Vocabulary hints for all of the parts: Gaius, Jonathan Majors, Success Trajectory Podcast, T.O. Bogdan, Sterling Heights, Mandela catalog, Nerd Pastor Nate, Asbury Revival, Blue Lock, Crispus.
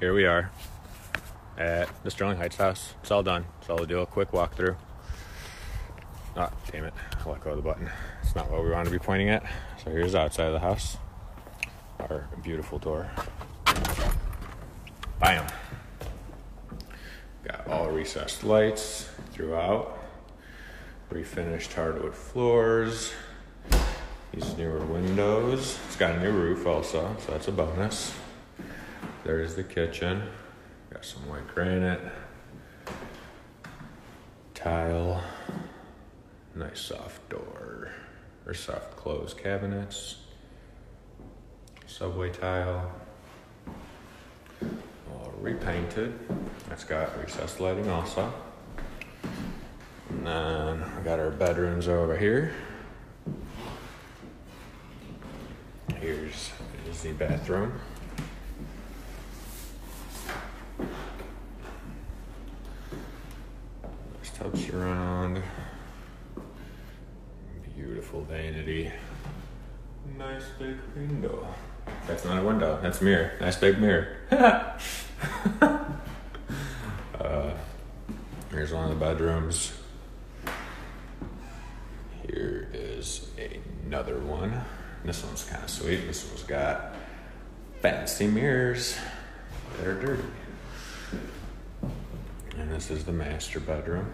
here we are at the Sterling Heights house. It's all done. It's all the deal. Quick walkthrough. Ah, damn it. I let go of the button. It's not what we want to be pointing at. So here's the outside of the house. Our beautiful door. Bam. Got all recessed lights throughout. Refinished hardwood floors. These newer windows. It's got a new roof also, so that's a bonus. There's the kitchen. Got some white granite. Tile. Nice soft door. Or soft close cabinets. Subway tile. All repainted. That's got recessed lighting also. And then we got our bedrooms over here. Here's the bathroom. Tub surround, beautiful vanity, nice big window. That's not a window, that's a mirror. Nice big mirror. Here's one of the bedrooms. Here is another one. This one's kind of sweet. This one's got fancy mirrors that are dirty. And this is the master bedroom.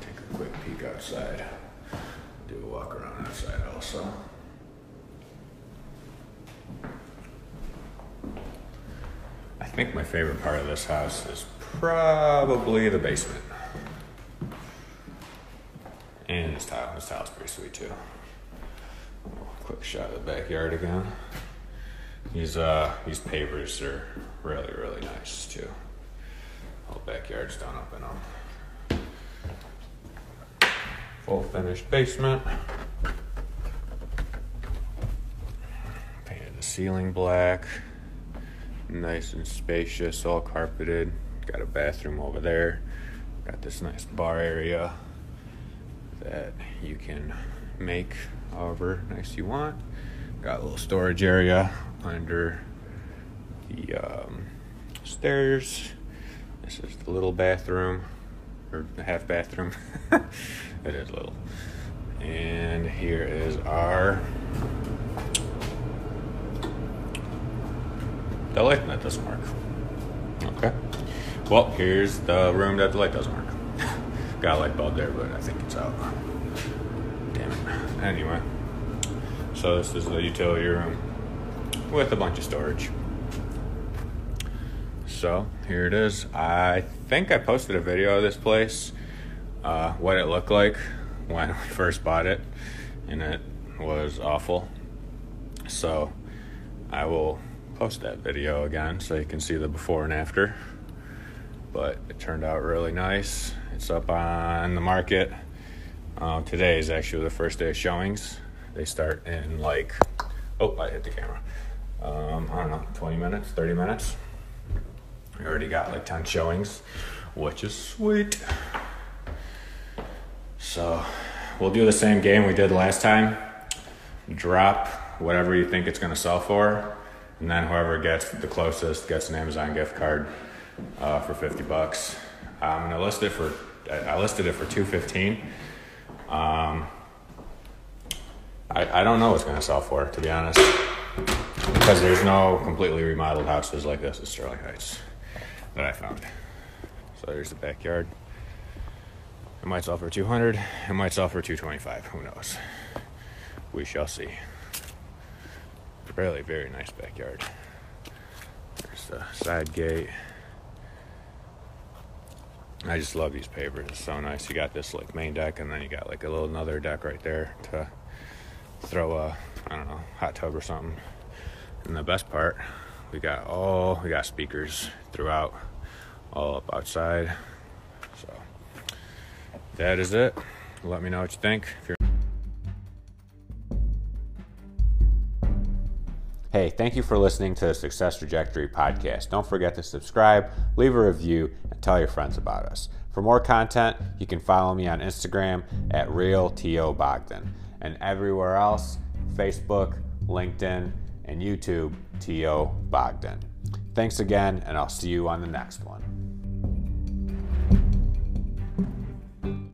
Take a quick peek outside. Do a walk around outside also. I think my favorite part of this house is probably the basement. And this tile. This tile's pretty sweet too. Quick shot of the backyard again. These pavers are really, really nice too. Whole backyard's done up in them. Full finished basement. Painted the ceiling black. Nice and spacious, all carpeted. Got a bathroom over there. Got this nice bar area that you can make however nice you want. Got a little storage area under the stairs. This is the little bathroom, or the half bathroom. It is little. And here is our the light that doesn't work. Okay. Well, here's the room that the light doesn't work. Got a light bulb there, but I think it's out. Damn it. Anyway. So this is the utility room with a bunch of storage. So here it is. I think I posted a video of this place, what it looked like when we first bought it, and it was awful. So I will post that video again so you can see the before and after. But it turned out really nice. It's up on the market. Today is actually the first day of showings. They start in like, oh, I hit the camera. I don't know, 20 minutes, 30 minutes. We already got like 10 showings, which is sweet. So we'll do the same game we did last time. Drop whatever you think it's going to sell for. And then whoever gets the closest gets an Amazon gift card for $50. I'm going to list it for, I listed it for $215. I don't know what's going to sell for, to be honest, because there's no completely remodeled houses like this at Sterling Heights that I found. So there's the backyard. It might sell for $200. It might sell for $225. Who knows? We shall see. Really, very nice backyard. There's the side gate. I just love these pavers. It's so nice. You got this like main deck, and then you got like a little another deck right there to throw a, I don't know, hot tub or something. And the best part, we got speakers throughout, all up outside. So that is it. Let me know what you think. Hey, thank you for listening to the Success Trajectory Podcast. Don't forget to subscribe, leave a review, and tell your friends about us. For more content, you can follow me on Instagram at @realTOBogdan, and everywhere else, Facebook, LinkedIn, and YouTube, T.O. Bogdan. Thanks again, and I'll see you on the next one.